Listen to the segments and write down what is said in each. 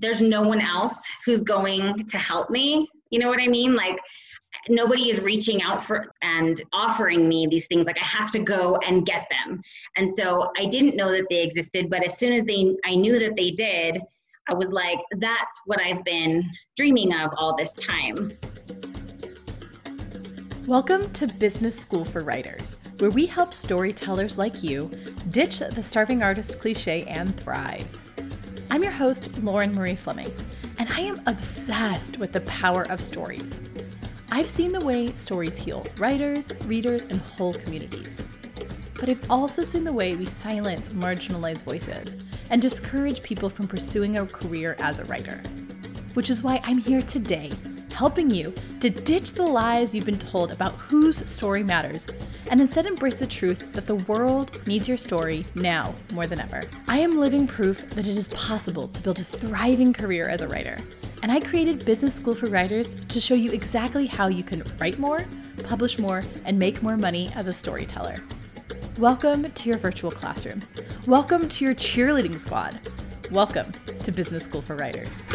there's no one else who's going to help me. You know what I mean? Like, nobody is reaching out for and offering me these things. Like, I have to go and get them. And so I didn't know that they existed, but as soon as I knew that they did, I was like, that's what I've been dreaming of all this time. Welcome to Business School for Writers, where we help storytellers like you ditch the starving artist cliche and thrive. I'm your host, Lauren Marie Fleming, and I am obsessed with the power of stories. I've seen the way stories heal writers, readers, and whole communities. But I've also seen the way we silence marginalized voices and discourage people from pursuing a career as a writer, which is why I'm here today, helping you to ditch the lies you've been told about whose story matters and instead embrace the truth that the world needs your story now more than ever. I am living proof that it is possible to build a thriving career as a writer, and I created Business School for Writers to show you exactly how you can write more, publish more, and make more money as a storyteller. Welcome to your virtual classroom. Welcome to your cheerleading squad. Welcome to Business School for Writers.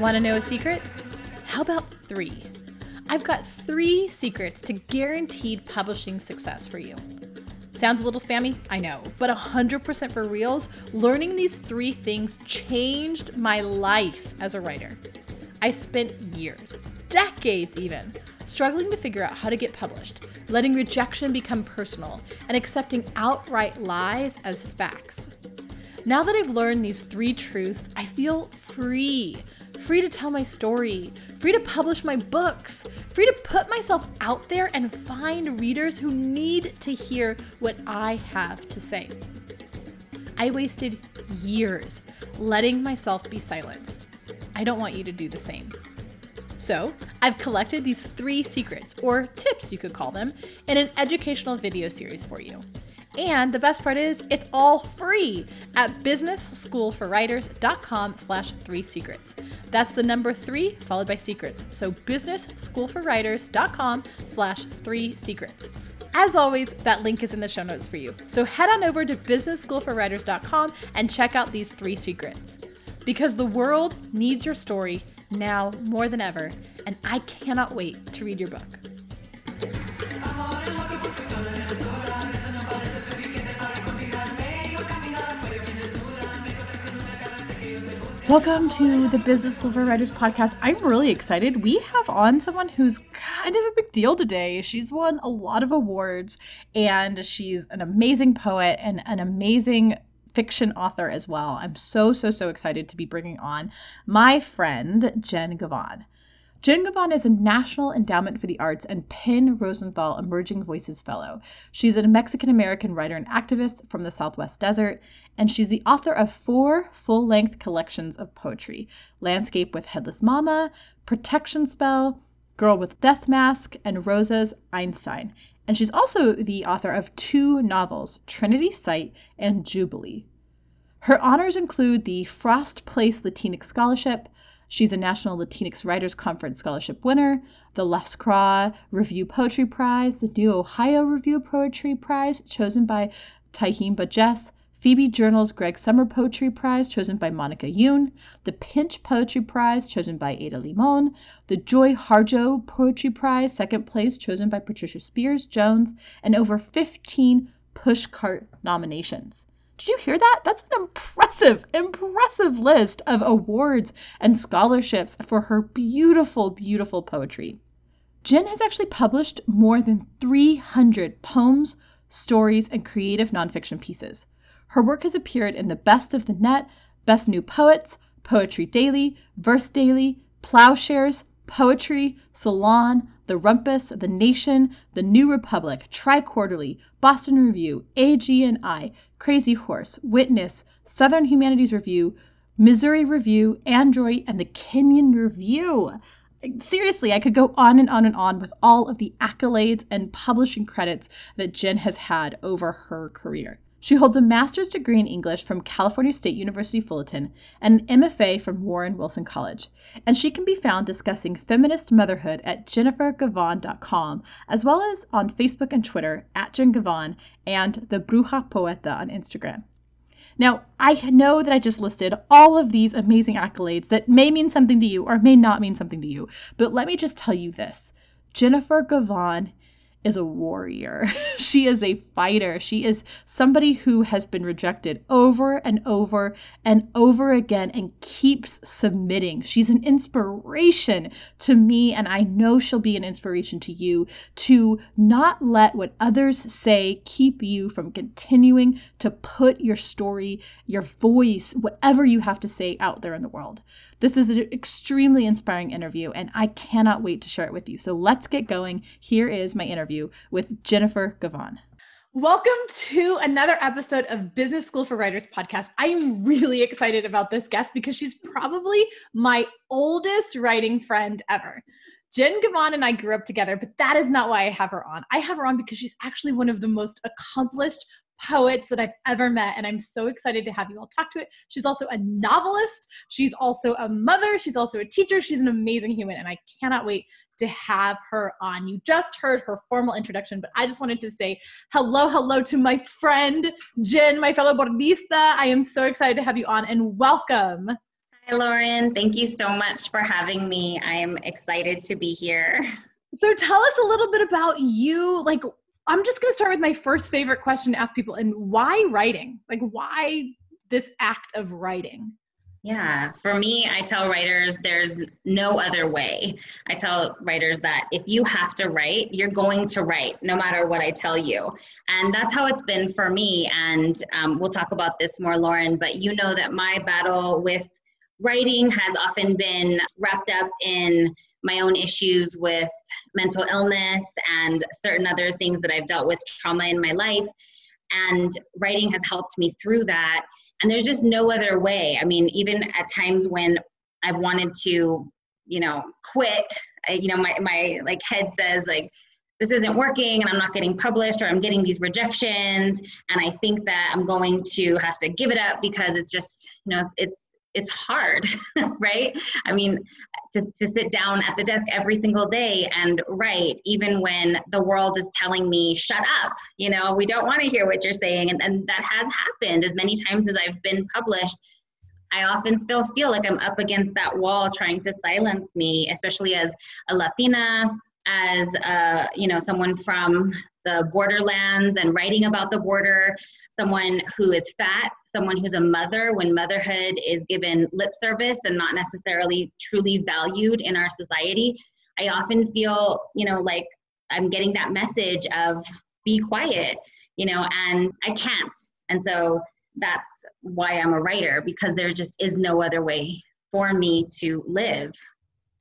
Want to know a secret? How about three? I've got three secrets to guaranteed publishing success for you. Sounds a little spammy, I know, but 100% for reals, learning these three things changed my life as a writer. I spent years, decades even, struggling to figure out how to get published, letting rejection become personal, and accepting outright lies as facts. Now that I've learned these three truths, I feel free to tell my story, free to publish my books, free to put myself out there and find readers who need to hear what I have to say. I wasted years letting myself be silenced. I don't want you to do the same. So I've collected these three secrets, or tips you could call them, in an educational video series for you. And the best part is, it's all free at businessschoolforwriters.com/3secrets. That's the number 3 followed by secrets. So businessschoolforwriters.com/3secrets. As always, that link is in the show notes for you. So head on over to businessschoolforwriters.com and check out these 3 secrets. Because the world needs your story now more than ever, and I cannot wait to read your book. Welcome to the Business School for Writers podcast. I'm really excited. We have on someone who's kind of a big deal today. She's won a lot of awards, and she's an amazing poet and an amazing fiction author as well. I'm so excited to be bringing on my friend, Jen Givhan. Jen Givhan is a National Endowment for the Arts and PEN Rosenthal Emerging Voices Fellow. She's a Mexican-American writer and activist from the Southwest Desert, and she's the author of 4 full-length collections of poetry: Landscape with Headless Mama, Protection Spell, Girl with Death Mask, and Rosa's Einstein. And she's also the author of 2 novels, Trinity Site and Jubilee. Her honors include the Frost Place Latinx Scholarship. She's a National Latinx Writers Conference Scholarship winner, the Lascaux Review Poetry Prize, the New Ohio Review Poetry Prize, chosen by Taheem Bajess, Phoebe Journal's Greg Summer Poetry Prize, chosen by Monica Yoon, the Pinch Poetry Prize, chosen by Ada Limon, the Joy Harjo Poetry Prize, second place, chosen by Patricia Spears Jones, and over 15 Pushcart nominations. Did you hear that? That's an impressive list of awards and scholarships for her beautiful, beautiful poetry. Jen has actually published more than 300 poems, stories, and creative nonfiction pieces. Her work has appeared in the Best of the Net, Best New Poets, Poetry Daily, Verse Daily, Plowshares, Poetry, Salon, The Rumpus, The Nation, The New Republic, Tri-Quarterly, Boston Review, AG&I, Crazy Horse, Witness, Southern Humanities Review, Missouri Review, Android, and the Kenyon Review. Seriously, I could go on and on and on with all of the accolades and publishing credits that Jen has had over her career. She holds a master's degree in English from California State University Fullerton and an MFA from Warren Wilson College, and she can be found discussing feminist motherhood at JenniferGivhan.com, as well as on Facebook and Twitter at Jen Givhan and the Bruja Poeta on Instagram. Now, I know that I just listed all of these amazing accolades that may mean something to you or may not mean something to you, but let me just tell you this. Jennifer Givhan is a warrior. She is a fighter. She is somebody who has been rejected over and over and over again and keeps submitting. She's an inspiration to me, and I know she'll be an inspiration to you to not let what others say keep you from continuing to put your story, your voice, whatever you have to say out there in the world. This is an extremely inspiring interview, and I cannot wait to share it with you. So let's get going. Here is my interview with Jennifer Givhan. Welcome to another episode of Business School for Writers podcast. I'm really excited about this guest because she's probably my oldest writing friend ever. Jen Givhan and I grew up together, but that is not why I have her on. I have her on because she's actually one of the most accomplished poets that I've ever met, and I'm so excited to have you all talk to it. She's also a novelist. She's also a mother. She's also a teacher. She's an amazing human, and I cannot wait to have her on. You just heard her formal introduction, but I just wanted to say hello to my friend, Jen, my fellow Bordista. I am so excited to have you on, and welcome. Hi, Lauren. Thank you so much for having me. I am excited to be here. So tell us a little bit about you. Like, I'm just going to start with my first favorite question to ask people, and why writing? Like, why this act of writing? Yeah, for me, I tell writers there's no other way. I tell writers that if you have to write, you're going to write no matter what I tell you. And that's how it's been for me. And we'll talk about this more, Lauren, but you know that my battle with writing has often been wrapped up in my own issues with mental illness and certain other things that I've dealt with, trauma in my life. And writing has helped me through that. And there's just no other way. I mean, even at times when I've wanted to, quit, my like head says, like, this isn't working and I'm not getting published, or I'm getting these rejections. And I think that I'm going to have to give it up because it's just, it's hard, right? I mean, to sit down at the desk every single day and write, even when the world is telling me, shut up, we don't want to hear what you're saying. And that has happened as many times as I've been published. I often still feel like I'm up against that wall trying to silence me, especially as a Latina, as someone from the borderlands and writing about the border, someone who is fat, someone who's a mother when motherhood is given lip service and not necessarily truly valued in our society. I often feel, like I'm getting that message of be quiet, and I can't. And so that's why I'm a writer, because there just is no other way for me to live.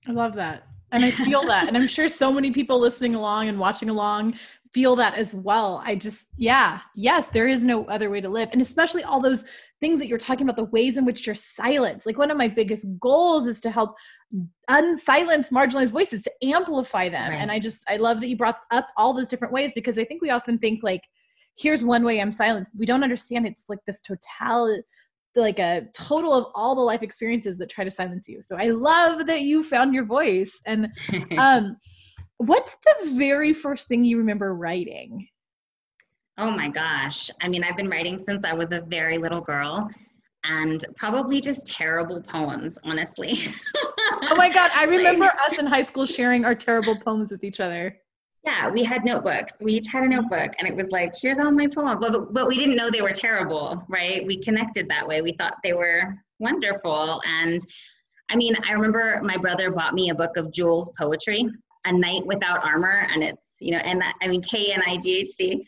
I love that. And I feel that. And I'm sure so many people listening along and watching along feel that as well. There is no other way to live. And especially all those things that you're talking about, the ways in which you're silenced. Like, one of my biggest goals is to help unsilence marginalized voices, to amplify them. Right. And I love that you brought up all those different ways, because I think we often think like, here's one way I'm silenced. We don't understand it's like this totality, like a total of all the life experiences that try to silence you. So I love that you found your voice. And what's the very first thing you remember writing? Oh my gosh. I mean, I've been writing since I was a very little girl, and probably just terrible poems, honestly. Oh my God. I remember us in high school sharing our terrible poems with each other. Yeah, we had notebooks. We each had a notebook, and it was like, here's all my poems. But we didn't know they were terrible, right? We connected that way. We thought they were wonderful. And I mean, I remember my brother bought me a book of Jewel's poetry, A Knight Without Armor. And it's, KNIGHT.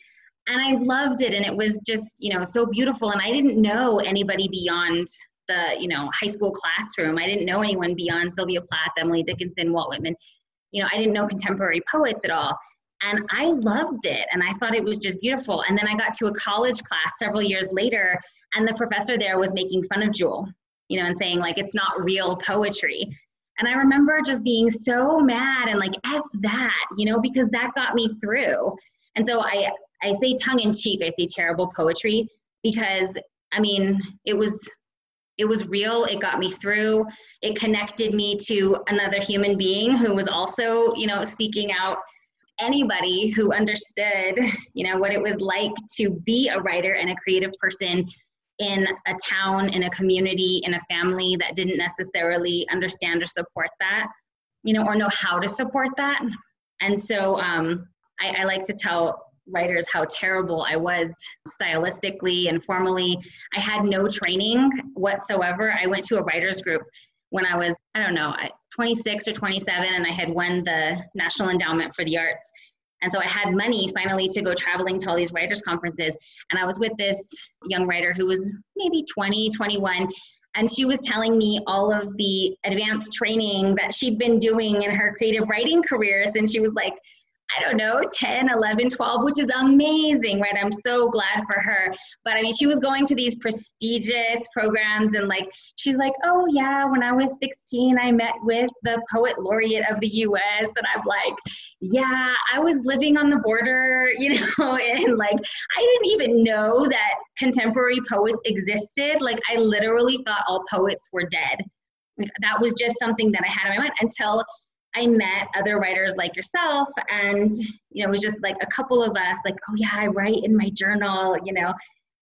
And I loved it. And it was just, so beautiful. And I didn't know anybody beyond the, high school classroom. I didn't know anyone beyond Sylvia Plath, Emily Dickinson, Walt Whitman. I didn't know contemporary poets at all. And I loved it. And I thought it was just beautiful. And then I got to a college class several years later, and the professor there was making fun of Jewel, and saying like, it's not real poetry. And I remember just being so mad and like, F that, because that got me through. And so I say tongue in cheek, I say terrible poetry, because, I mean, it was real. It got me through. It connected me to another human being who was also, you know, seeking out anybody who understood, you know, what it was like to be a writer and a creative person in a town, in a community, in a family that didn't necessarily understand or support that, you know, or know how to support that. And so I like to tell writers how terrible I was stylistically and formally. I had no training whatsoever. I went to a writers group when I was, I don't know, 26 or 27, and I had won the National Endowment for the Arts. And so I had money finally to go traveling to all these writers' conferences. And I was with this young writer who was maybe 20, 21, and she was telling me all of the advanced training that she'd been doing in her creative writing career since she was like, I don't know, 10, 11, 12, which is amazing, right? I'm so glad for her. But I mean, she was going to these prestigious programs, and like, she's like, oh yeah, when I was 16, I met with the poet laureate of the US. And I'm like, yeah, I was living on the border, you know, and like, I didn't even know that contemporary poets existed. Like, I literally thought all poets were dead. That was just something that I had in my mind until I met other writers like yourself, and, you know, it was just like a couple of us like, oh yeah, I write in my journal, you know.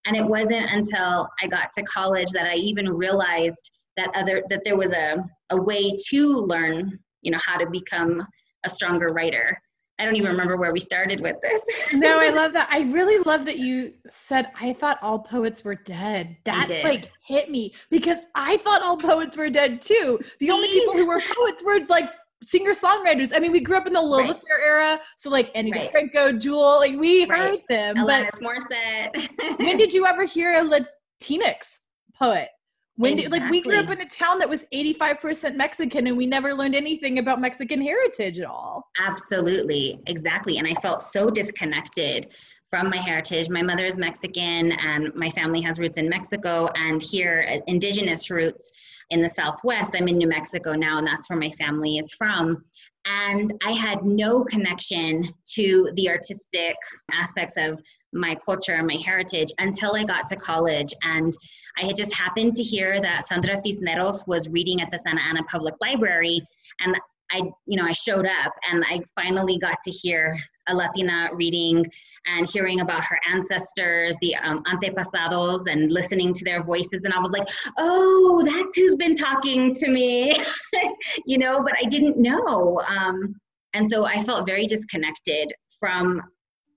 And it wasn't until I got to college that I even realized that there was a way to learn, you know, how to become a stronger writer. I don't even remember where we started with this. No, I love that. I really love that you said, I thought all poets were dead. That like hit me, because I thought all poets were dead too. The only people who were poets were like singer-songwriters. I mean, we grew up in the Lilith era, so like Anita Franco, Jewel, like we heard them. Alanis Morissette. When did you ever hear a Latinx poet? Like we grew up in a town that was 85% Mexican, and we never learned anything about Mexican heritage at all. Absolutely, exactly. And I felt so disconnected from my heritage. My mother is Mexican, and my family has roots in Mexico, and here, indigenous roots in the Southwest. I'm in New Mexico now, and that's where my family is from. And I had no connection to the artistic aspects of my culture and my heritage until I got to college. And I had just happened to hear that Sandra Cisneros was reading at the Santa Ana Public Library. And I showed up, and I finally got to hear a Latina reading and hearing about her ancestors, the antepasados, and listening to their voices. And I was like, oh, that's who's been talking to me, you know, but I didn't know. And so I felt very disconnected from,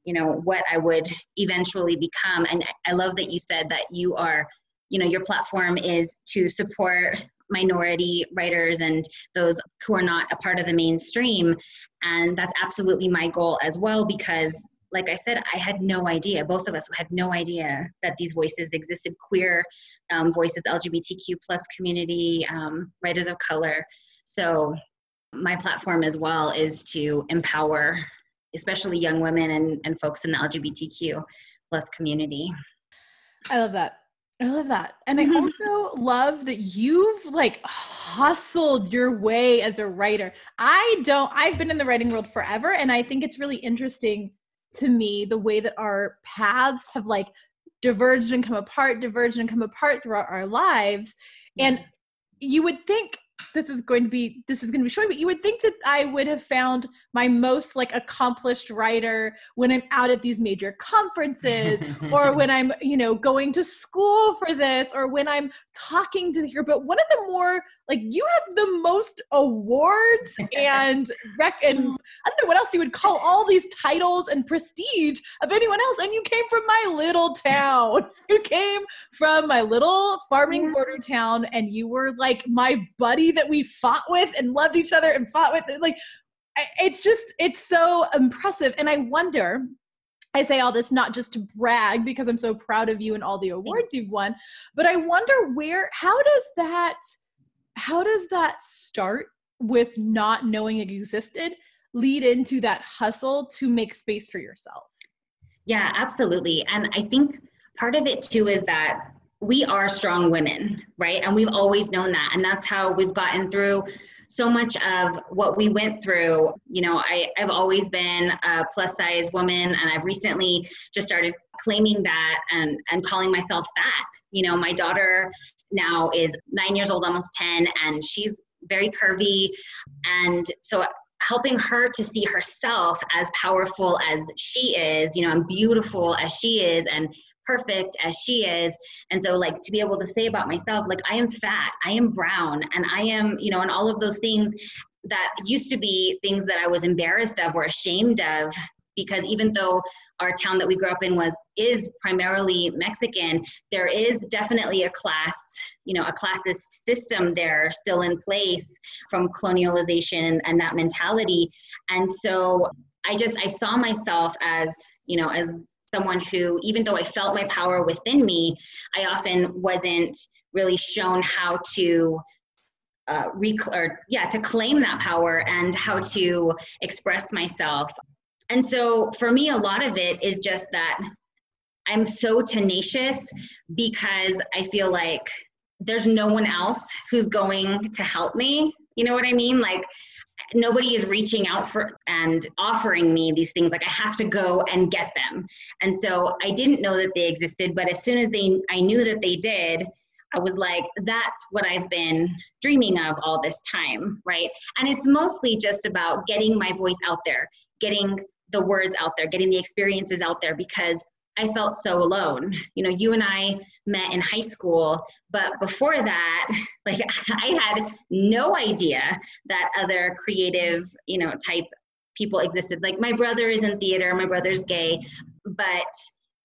you know, what I would eventually become. And I love that you said that you are, you know, your platform is to support minority writers and those who are not a part of the mainstream. And that's absolutely my goal as well, because like I said, I had no idea, both of us had no idea that these voices existed, queer voices, LGBTQ+ community, writers of color. So my platform as well is to empower, especially young women and folks in the LGBTQ+ community. I love that. I love that. And I also love that you've like hustled your way as a writer. I've been in the writing world forever, and I think it's really interesting to me the way that our paths have like diverged and come apart throughout our lives. And you would think this is going to be showing, but you would think that I would have found my most like accomplished writer when I'm out at these major conferences or when I'm, you know, going to school for this, or when I'm talking to here. But one of the more like, you have the most awards and I don't know what else you would call all these titles and prestige of anyone else. And you came from my little town. You came from my little farming border town, and you were like my buddy that we fought with and loved each other and fought with. Like, it's just, it's so impressive. And I wonder, I say all this not just to brag, because I'm so proud of you and all the awards you've won, but I wonder how does that start with not knowing it existed lead into that hustle to make space for yourself? Yeah, absolutely. And I think part of it too is that we are strong women, right? And we've always known that. And that's how we've gotten through so much of what we went through. You know, I've always been a plus size woman, and I've recently just started claiming that and calling myself fat. You know, my daughter now is 9 years old, almost 10, and she's very curvy. And so helping her to see herself as powerful as she is, you know, and beautiful as she is, and perfect as she is. And so, like, to be able to say about myself, like, I am fat, I am brown, and I am, you know, and all of those things that used to be things that I was embarrassed of or ashamed of, because even though our town that we grew up in is primarily Mexican, there is definitely a class, you know, a classist system there still in place from colonialization and that mentality. And so I saw myself as, you know, as someone who, even though I felt my power within me, I often wasn't really shown how to to claim that power and how to express myself. And so for me, a lot of it is just that I'm so tenacious because I feel like there's no one else who's going to help me. You know what I mean? Like, nobody is reaching out for and offering me these things. Like, I have to go and get them. And so I didn't know that they existed, but as soon as I knew that they did, I was like, that's what I've been dreaming of all this time, right? And it's mostly just about getting my voice out there, getting the words out there, getting the experiences out there, because I felt so alone. You know, you and I met in high school, but before that, like, I had no idea that other creative, you know, type people existed. Like, my brother is in theater, my brother's gay, but,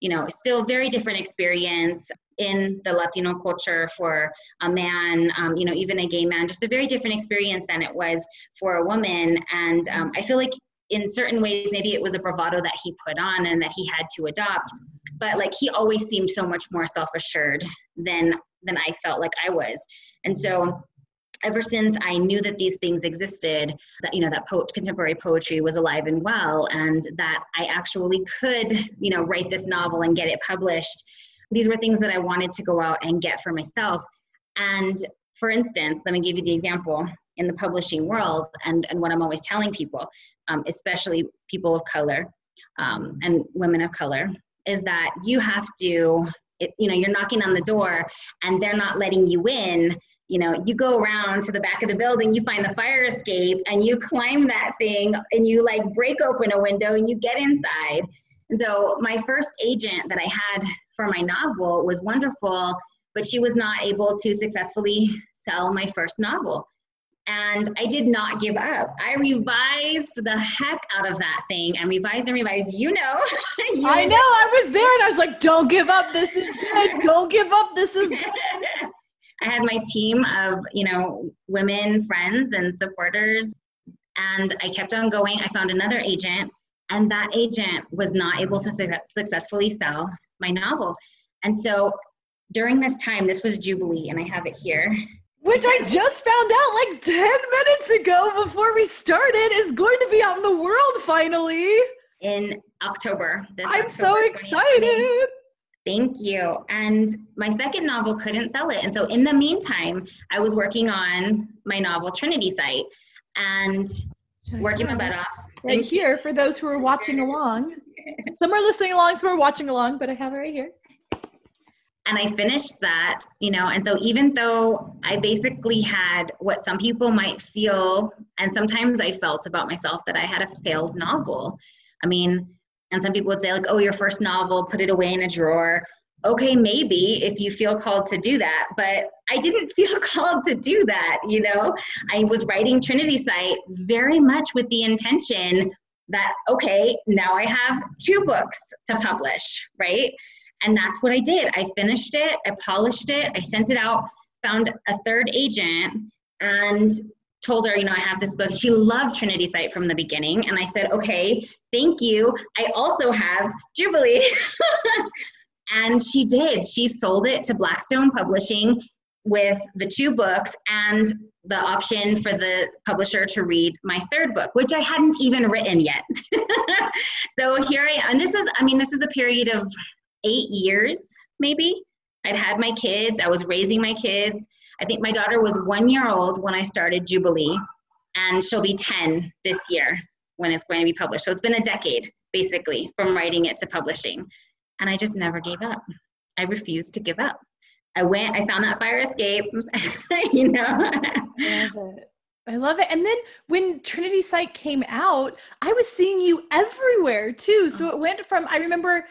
you know, still very different experience in the Latino culture for a man, you know, even a gay man, just a very different experience than it was for a woman. And I feel like in certain ways, maybe it was a bravado that he put on and that he had to adopt, but, like, he always seemed so much more self-assured than I felt like I was. And so ever since I knew that these things existed, that, you know, that contemporary poetry was alive and well, and that I actually could, you know, write this novel and get it published, these were things that I wanted to go out and get for myself. And for instance, let me give you the example in the publishing world and what I'm always telling people, especially people of color and women of color, is that you have to, you know, you're knocking on the door and they're not letting you in. You know, you go around to the back of the building, you find the fire escape, and you climb that thing, and you, like, break open a window and you get inside. And so my first agent that I had for my novel was wonderful, but she was not able to successfully sell my first novel. And I did not give up. I revised the heck out of that thing and revised, you know. I know, I was there and I was like, don't give up, this is good. Don't give up, this is good. I had my team of, you know, women, friends, and supporters, and I kept on going. I found another agent, and that agent was not able to successfully sell my novel. And so during this time, this was Jubilee, and I have it here, which I just found out like 10 minutes ago before we started is going to be out in the world finally in October. I'm so excited. Thank you. And my second novel couldn't sell it. And so in the meantime, I was working on my novel Trinity Site and working my butt off. Right here for those who are watching along. Some are listening along, some are watching along, but I have it right here. And I finished that, you know, and so even though I basically had what some people might feel, and sometimes I felt about myself that I had a failed novel. I mean, and some people would say, like, oh, your first novel, put it away in a drawer. Okay, maybe if you feel called to do that, but I didn't feel called to do that, you know. I was writing Trinity Site very much with the intention that, okay, now I have two books to publish, right? And that's what I did. I finished it, I polished it, I sent it out, found a third agent, and told her, you know, I have this book. She loved Trinity Site from the beginning. And I said, okay, thank you. I also have Jubilee. And she did. She sold it to Blackstone Publishing with the two books and the option for the publisher to read my third book, which I hadn't even written yet. So here I am. And this is a period of 8 years, maybe. I'd had my kids. I was raising my kids. I think my daughter was 1 year old when I started Jubilee. and she'll be 10 this year when it's going to be published. So it's been a decade, basically, from writing it to publishing. And I just never gave up. I refused to give up. I went, I found that fire escape, you know. I love it. I love it. And then when Trinity Site came out, I was seeing you everywhere too. So it went from, I remember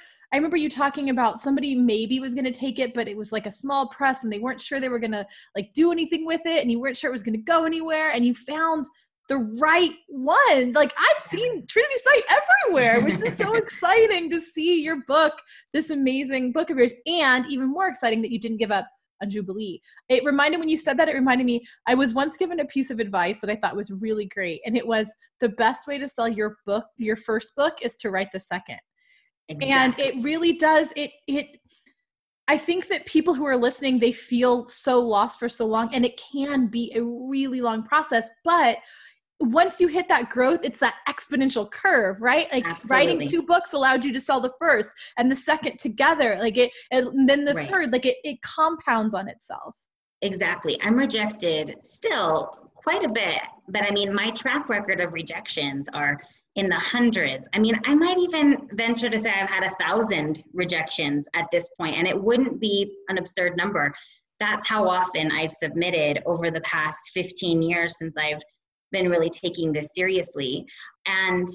you talking about somebody maybe was going to take it, but it was like a small press and they weren't sure they were going to like do anything with it. And you weren't sure it was going to go anywhere. And you found the right one. Like I've seen Trinity Site everywhere, which is so exciting to see your book, this amazing book of yours. And even more exciting that you didn't give up on Jubilee. It reminded, when you said that, it reminded me, I was once given a piece of advice that I thought was really great. And it was, the best way to sell your book, your first book, is to write the second. Exactly. And it really does. I think that people who are listening, they feel so lost for so long, and it can be a really long process, but once you hit that growth, it's that exponential curve, right? Like absolutely. Writing two books allowed you to sell the first and the second together, like it, and then the right. third, like it compounds on itself. Exactly. I'm rejected still quite a bit, but I mean, my track record of rejections are in the hundreds. I mean, I might even venture to say I've had 1,000 rejections at this point, and it wouldn't be an absurd number. That's how often I've submitted over the past 15 years since I've been really taking this seriously. And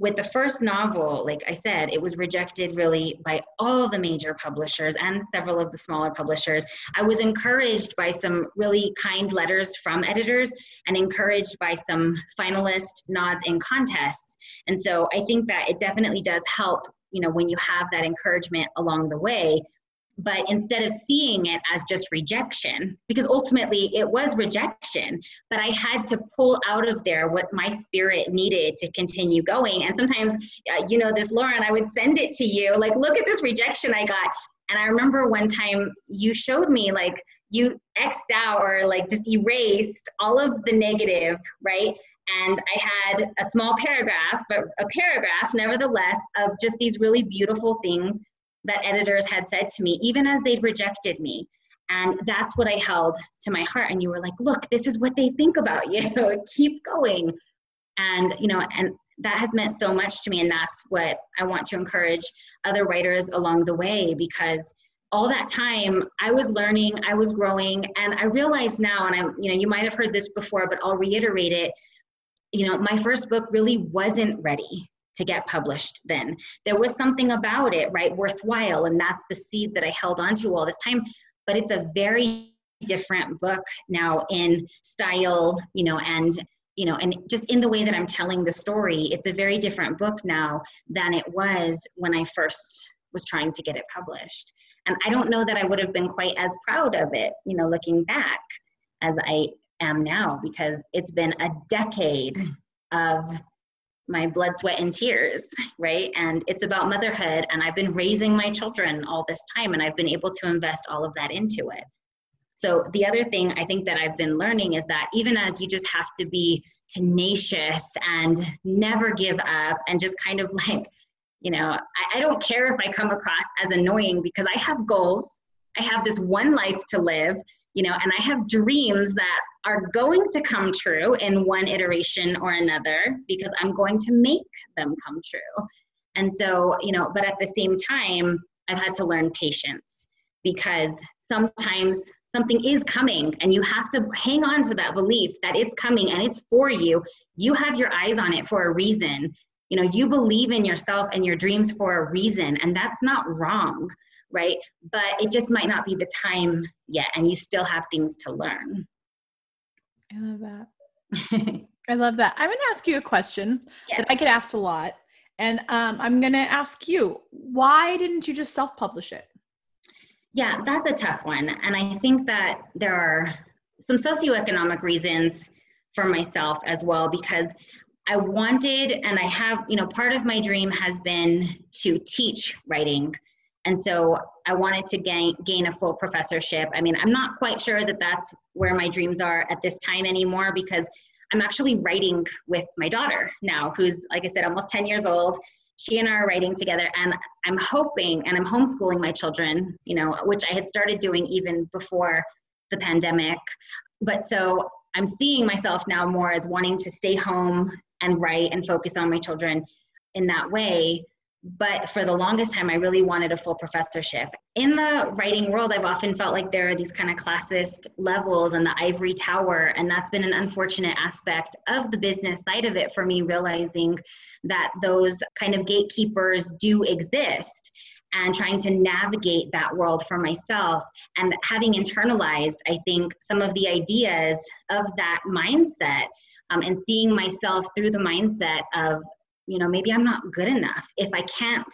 with the first novel, like I said, it was rejected really by all the major publishers and several of the smaller publishers. I was encouraged by some really kind letters from editors and encouraged by some finalist nods in contests. And so I think that it definitely does help, you know, when you have that encouragement along the way. But instead of seeing it as just rejection, because ultimately it was rejection, but I had to pull out of there what my spirit needed to continue going. And sometimes, you know this, Lauren, I would send it to you, like, look at this rejection I got. And I remember one time you showed me, like, you X'd out or like just erased all of the negative, right? And I had a small paragraph, but a paragraph nevertheless of just these really beautiful things that editors had said to me, even as they'd rejected me. And that's what I held to my heart. And you were like, look, this is what they think about you. Keep going. And, you know, and that has meant so much to me. And that's what I want to encourage other writers along the way, because all that time I was learning, I was growing. And I realize now, and I'm, you know, you might've heard this before, but I'll reiterate it. You know, my first book really wasn't ready to get published then. There was something about it, right? Worthwhile. And that's the seed that I held onto all this time. But it's a very different book now in style, you know, and just in the way that I'm telling the story, it's a very different book now than it was when I first was trying to get it published. And I don't know that I would have been quite as proud of it, you know, looking back, as I am now, because it's been a decade of my blood, sweat, and tears, right? And it's about motherhood, and I've been raising my children all this time, and I've been able to invest all of that into it. So the other thing I think that I've been learning is that even as you just have to be tenacious and never give up and just kind of like, you know, I don't care if I come across as annoying, because I have goals. I have this one life to live, you know, and I have dreams that are going to come true in one iteration or another, because I'm going to make them come true. And so, you know, but at the same time, I've had to learn patience, because sometimes something is coming and you have to hang on to that belief that it's coming and it's for you. You have your eyes on it for a reason. You know, you believe in yourself and your dreams for a reason, and that's not wrong, right? But it just might not be the time yet, and you still have things to learn. I love that. I love that. I'm going to ask you a question that I get asked a lot. And I'm going to ask you, why didn't you just self-publish it? Yeah, that's a tough one. And I think that there are some socioeconomic reasons for myself as well, because I wanted, and I have, you know, part of my dream has been to teach writing. And so I wanted to gain a full professorship. I mean, I'm not quite sure that that's where my dreams are at this time anymore, because I'm actually writing with my daughter now, who's, like I said, almost 10 years old. She and I are writing together, and I'm hoping, and I'm homeschooling my children, you know, which I had started doing even before the pandemic. But so I'm seeing myself now more as wanting to stay home and write and focus on my children in that way. But for the longest time, I really wanted a full professorship. In the writing world, I've often felt like there are these kind of classist levels and the ivory tower. And that's been an unfortunate aspect of the business side of it for me, realizing that those kind of gatekeepers do exist and trying to navigate that world for myself. And having internalized, I think, some of the ideas of that mindset and seeing myself through the mindset of, you know, maybe I'm not good enough if I can't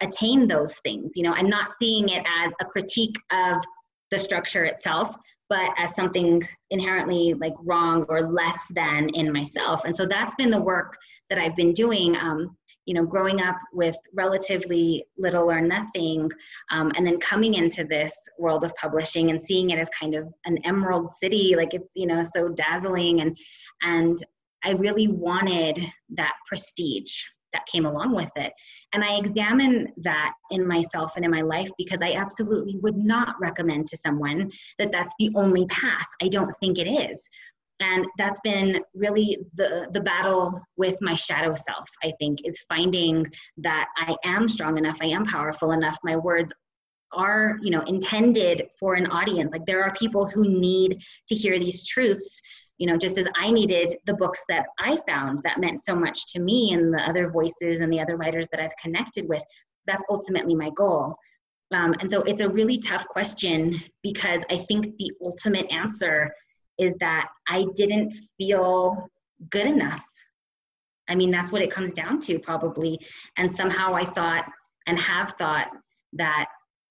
attain those things, you know, and not seeing it as a critique of the structure itself, but as something inherently like wrong or less than in myself. And so that's been the work that I've been doing, you know, growing up with relatively little or nothing, and then coming into this world of publishing and seeing it as kind of an emerald city, like it's, you know, so dazzling. And I really wanted that prestige that came along with it. And I examine that in myself and in my life, because I absolutely would not recommend to someone that that's the only path. I don't think it is. And that's been really the battle with my shadow self, I think, is finding that I am strong enough, I am powerful enough, my words are, you know, intended for an audience. Like there are people who need to hear these truths, you know, just as I needed the books that I found that meant so much to me and the other voices and the other writers that I've connected with. That's ultimately my goal. And so it's a really tough question, because I think the ultimate answer is that I didn't feel good enough. I mean, that's what it comes down to probably. And somehow I thought and have thought that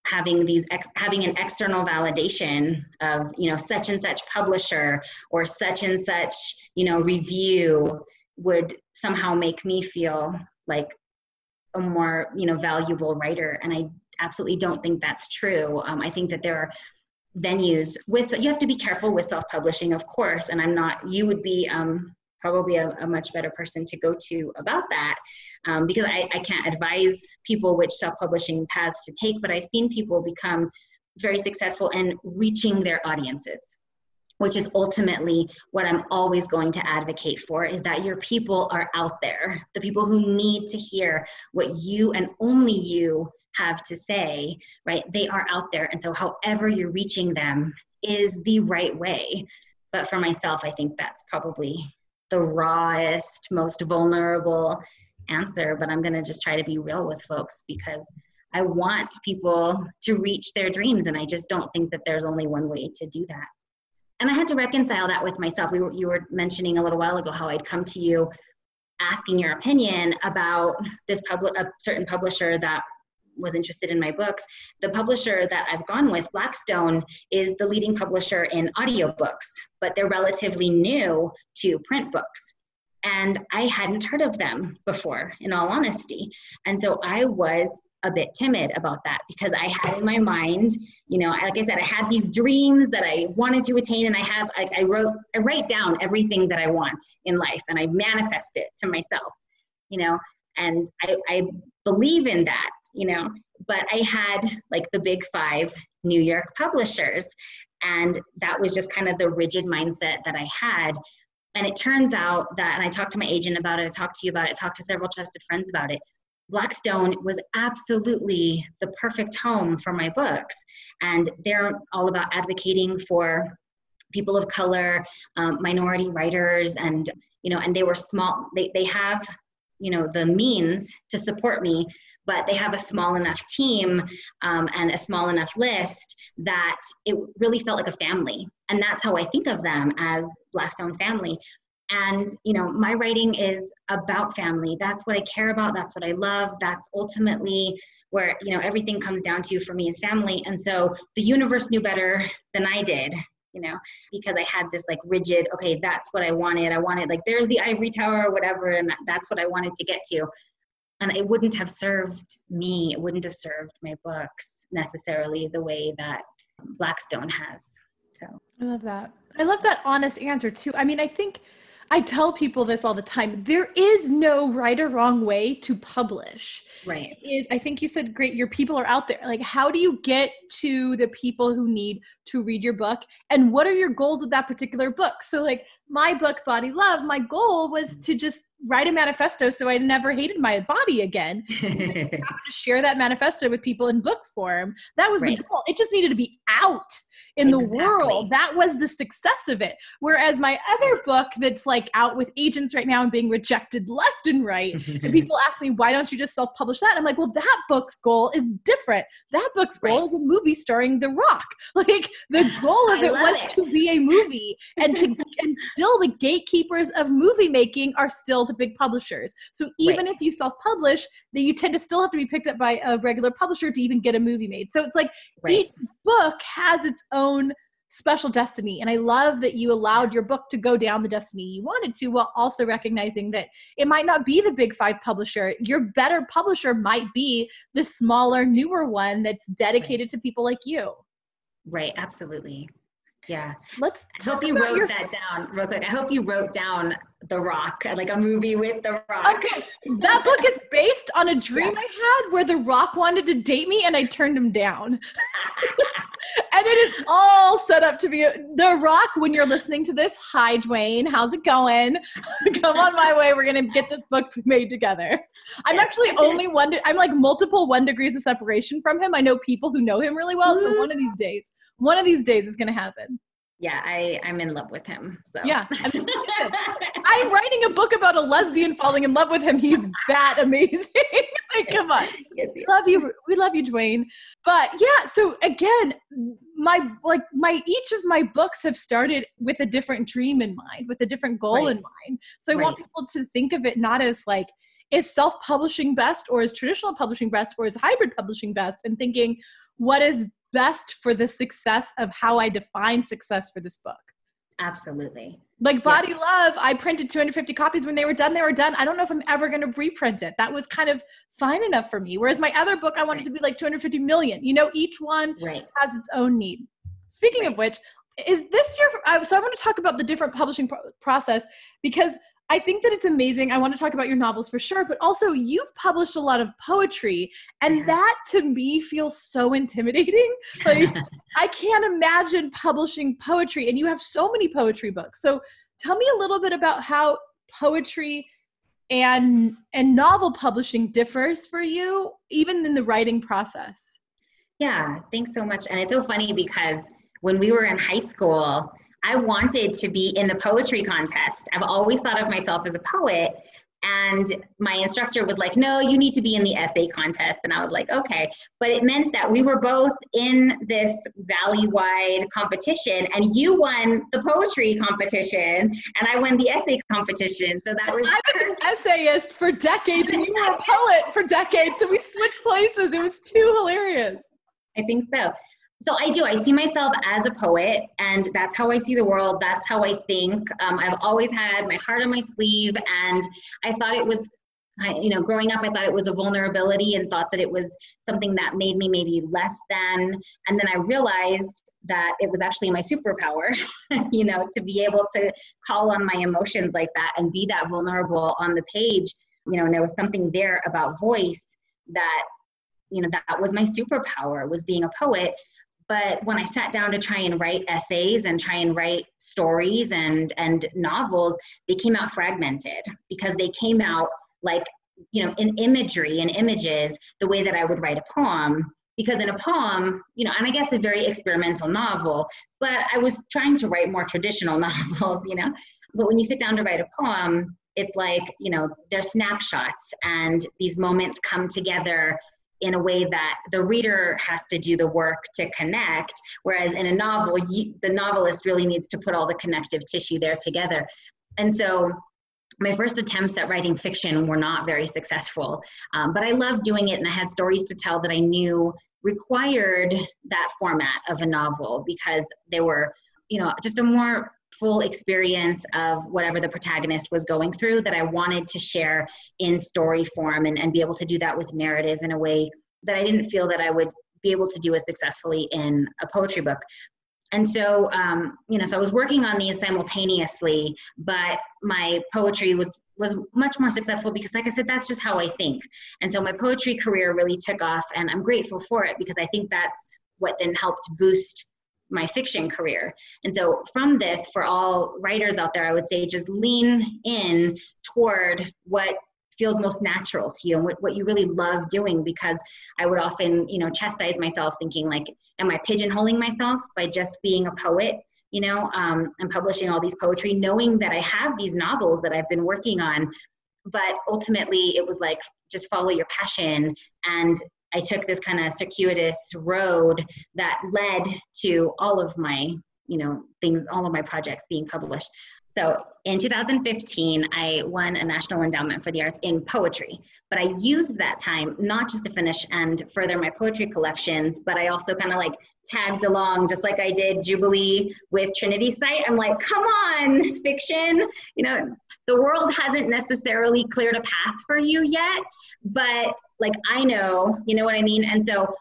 having an external validation of, you know, such and such publisher or such and such, you know, review would somehow make me feel like a more, you know, valuable writer. And I absolutely don't think that's true. I think that there are venues with, you have to be careful with self-publishing, of course, and I'm not, you would be probably a much better person to go to about that, because I can't advise people which self-publishing paths to take, but I've seen people become very successful in reaching their audiences, which is ultimately what I'm always going to advocate for, is that your people are out there, the people who need to hear what you and only you have to say, right? They are out there. And so however you're reaching them is the right way. But for myself, I think that's probably the rawest, most vulnerable answer, but I'm gonna just try to be real with folks, because I want people to reach their dreams, and I just don't think that there's only one way to do that. And I had to reconcile that with myself. You were mentioning a little while ago how I'd come to you asking your opinion about this a certain publisher that was interested in my books. The publisher that I've gone with, Blackstone, is the leading publisher in audiobooks, but they're relatively new to print books. And I hadn't heard of them before, in all honesty. And so I was a bit timid about that, because I had in my mind, you know, like I said, I had these dreams that I wanted to attain, and I write down everything that I want in life, and I manifest it to myself, you know, and I believe in that. You know, but I had like the big five New York publishers, and that was just kind of the rigid mindset that I had. And it turns out that, and I talked to my agent about it, I talked to you about it, I talked to several trusted friends about it, Blackstone was absolutely the perfect home for my books. And they're all about advocating for people of color, minority writers, and, you know, and they were small, they have, you know, the means to support me, but they have a small enough team and a small enough list that it really felt like a family. And that's how I think of them, as Blackstone family. And, you know, my writing is about family. That's what I care about. That's what I love. That's ultimately where, you know, everything comes down to for me is family. And so the universe knew better than I did, you know, because I had this like rigid, okay, that's what I wanted. I wanted like, there's the ivory tower or whatever, and that's what I wanted to get to. And it wouldn't have served me, it wouldn't have served my books necessarily the way that Blackstone has. So I love that. I love that honest answer too. I mean, I think I tell people this all the time. There is no right or wrong way to publish. Right. It is, I think you said, great, your people are out there. Like, how do you get to the people who need to read your book? And what are your goals with that particular book? So like my book, Body Love, my goal was to just write a manifesto so I never hated my body again. I'm happy to share that manifesto with people in book form. That was the goal. It just needed to be out in the world. That was the success of it. Whereas my other book that's like out with agents right now and being rejected left and right, and people ask me, why don't you just self-publish that? I'm like, well, that book's goal is different. That book's goal is a movie starring The Rock. Like the goal of it was to be a movie, and to and still the gatekeepers of movie making are still the big publishers. So even if you self-publish, that you tend to still have to be picked up by a regular publisher to even get a movie made. So it's like each book has its own special destiny. And I love that you allowed your book to go down the destiny you wanted to, while also recognizing that it might not be the big five publisher. Your better publisher might be the smaller, newer one that's dedicated to people like you. Right. Absolutely. Yeah. Let's talk about your... that down real quick. I hope you wrote down The Rock, like a movie with The Rock. Okay. That book is based on a dream I had where The Rock wanted to date me and I turned him down. And it is all set up to be The Rock. When you're listening to this, hi Dwayne, how's it going? Come on my way. We're going to get this book made together. I'm actually only I'm like multiple 1 degrees of separation from him. I know people who know him really well. So one of these days is going to happen. Yeah, I'm in love with him. So. Yeah. I mean, I'm writing a book about a lesbian falling in love with him. He's that amazing. Like, come on. Love you. We love you, Dwayne. But yeah, so again, my each of my books have started with a different dream in mind, with a different goal in mind. So I want people to think of it not as like, is self-publishing best, or is traditional publishing best, or is hybrid publishing best? And thinking, what is best for the success of how I define success for this book? Absolutely. Like Body Love, I printed 250 copies. When they were done, they were done. I don't know if I'm ever going to reprint it. That was kind of fine enough for me. Whereas my other book, I wanted to be like 250 million. You know, each one has its own need. Speaking of which, is this your, so I want to talk about the different publishing process, because I think that it's amazing. I want to talk about your novels for sure, but also you've published a lot of poetry, and that to me feels so intimidating. Like I can't imagine publishing poetry, and you have so many poetry books. So tell me a little bit about how poetry and novel publishing differs for you, even in the writing process. Yeah, thanks so much. And it's so funny because when we were in high school, I wanted to be in the poetry contest. I've always thought of myself as a poet. And my instructor was like, no, you need to be in the essay contest. And I was like, okay. But it meant that we were both in this valley-wide competition, and you won the poetry competition and I won the essay competition. So that was... I was an essayist for decades and you were a poet for decades. So we switched places. It was too hilarious. I think so. So I do. I see myself as a poet, and that's how I see the world. That's how I think. I've always had my heart on my sleeve, and I thought it was, you know, growing up, I thought it was a vulnerability and thought that it was something that made me maybe less than. And then I realized that it was actually my superpower, you know, to be able to call on my emotions like that and be that vulnerable on the page, you know, and there was something there about voice that, you know, that was my superpower, was being a poet. But when I sat down to try and write essays and try and write stories and novels, they came out fragmented, because they came out like, you know, in imagery and images, the way that I would write a poem. Because in a poem, you know, and I guess a very experimental novel, but I was trying to write more traditional novels, you know. But when you sit down to write a poem, it's like, you know, they're snapshots, and these moments come together in a way that the reader has to do the work to connect, whereas in a novel, the novelist really needs to put all the connective tissue there together. And so my first attempts at writing fiction were not very successful, but I loved doing it, and I had stories to tell that I knew required that format of a novel, because they were, you know, just a more full experience of whatever the protagonist was going through, that I wanted to share in story form, and be able to do that with narrative in a way that I didn't feel that I would be able to do as successfully in a poetry book. And so, so I was working on these simultaneously, but my poetry was much more successful because, like I said, that's just how I think. And so my poetry career really took off, and I'm grateful for it because I think that's what then helped boost my fiction career. And so from this, for all writers out there, I would say just lean in toward what feels most natural to you and what you really love doing, because I would often, chastise myself thinking like, am I pigeonholing myself by just being a poet, and publishing all these poetry, knowing that I have these novels that I've been working on, but ultimately it was like, just follow your passion. And I took this kind of circuitous road that led to all of my, things, all of my projects being published. So in 2015, I won a National Endowment for the Arts in poetry, but I used that time not just to finish and further my poetry collections, but I also kind of like tagged along, just like I did Jubilee with Trinity Site. I'm like, come on, fiction, the world hasn't necessarily cleared a path for you yet, but like, I know, you know what I mean? And so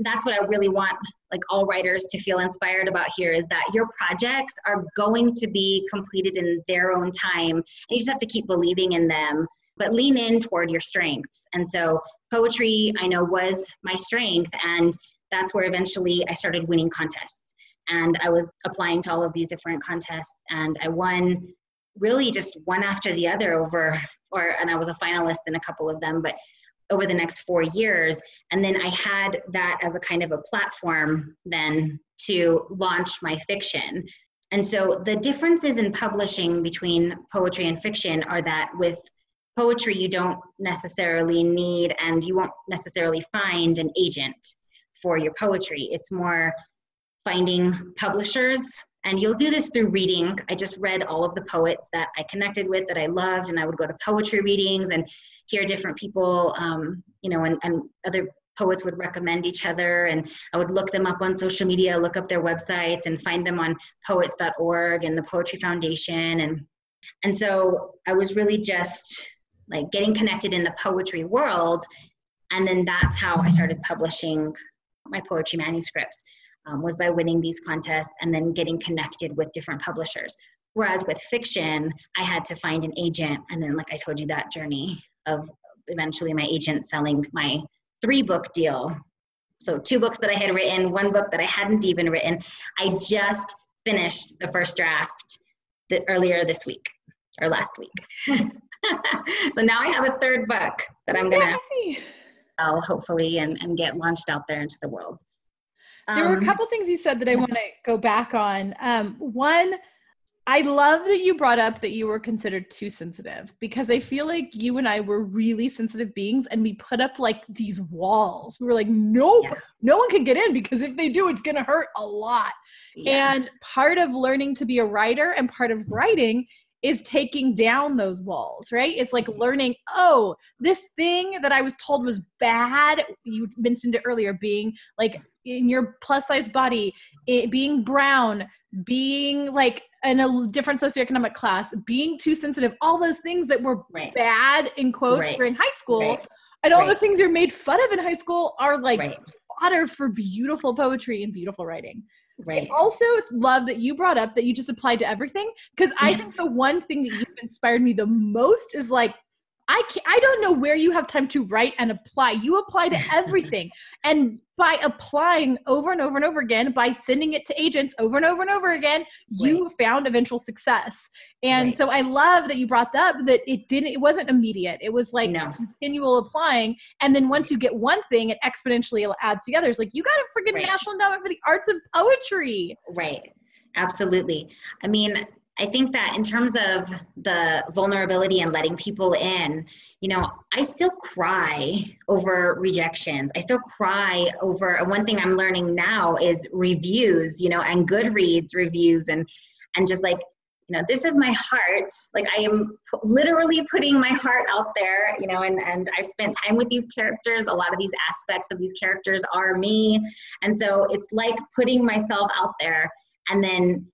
that's what I really want, like all writers to feel inspired about here, is that your projects are going to be completed in their own time, and you just have to keep believing in them, but lean in toward your strengths. And so poetry, I know, was my strength, and that's where eventually I started winning contests. And I was applying to all of these different contests, and I won really just one after the other and I was a finalist in a couple of them, but over the next 4 years. And then I had that as a kind of a platform then to launch my fiction. And so the differences in publishing between poetry and fiction are that with poetry, you don't necessarily need, and you won't necessarily find an agent for your poetry. It's more finding publishers, and you'll do this through reading. I just read all of the poets that I connected with, that I loved, and I would go to poetry readings and hear different people, and other poets would recommend each other, and I would look them up on social media, look up their websites, and find them on poets.org and the Poetry Foundation. And so I was really just like getting connected in the poetry world, and then that's how I started publishing my poetry manuscripts. Was by winning these contests and then getting connected with different publishers. Whereas with fiction, I had to find an agent. And then, like I told you, that journey of eventually my agent selling my 3-book deal. So 2 books that I had written, 1 book that I hadn't even written. I just finished the first draft earlier this week or last week. So now I have a 3rd book that I'm going to sell, hopefully, and get launched out there into the world. There were a couple things you said that I want to go back on. One, I love that you brought up that you were considered too sensitive, because I feel like you and I were really sensitive beings, and we put up like these walls. We were like, nope, yeah. No one can get in, because if they do, it's going to hurt a lot. Yeah. And part of learning to be a writer and part of writing is taking down those walls, right? It's like learning, oh, this thing that I was told was bad, you mentioned it earlier, being like in your plus size body, being brown, being like in a different socioeconomic class, being too sensitive, all those things that were bad in quotes during high school. And all the things you're made fun of in high school are like fodder for beautiful poetry and beautiful writing. I also love that you brought up that you just applied to everything, because I think the one thing that you've inspired me the most is like, I don't know where you have time to write and apply. You apply to everything. And by applying over and over and over again, by sending it to agents over and over and over again, you found eventual success. And so I love that you brought up that it wasn't immediate. It was like continual applying. And then once you get one thing, it exponentially adds together. It's like, you got a freaking National Endowment for the Arts and Poetry. Absolutely. I mean, I think that in terms of the vulnerability and letting people in, I still cry over rejections. I still cry over, and one thing I'm learning now is reviews, and Goodreads reviews, and just like, this is my heart. Like, I am literally putting my heart out there, and I've spent time with these characters. A lot of these aspects of these characters are me. And so it's like putting myself out there, and then,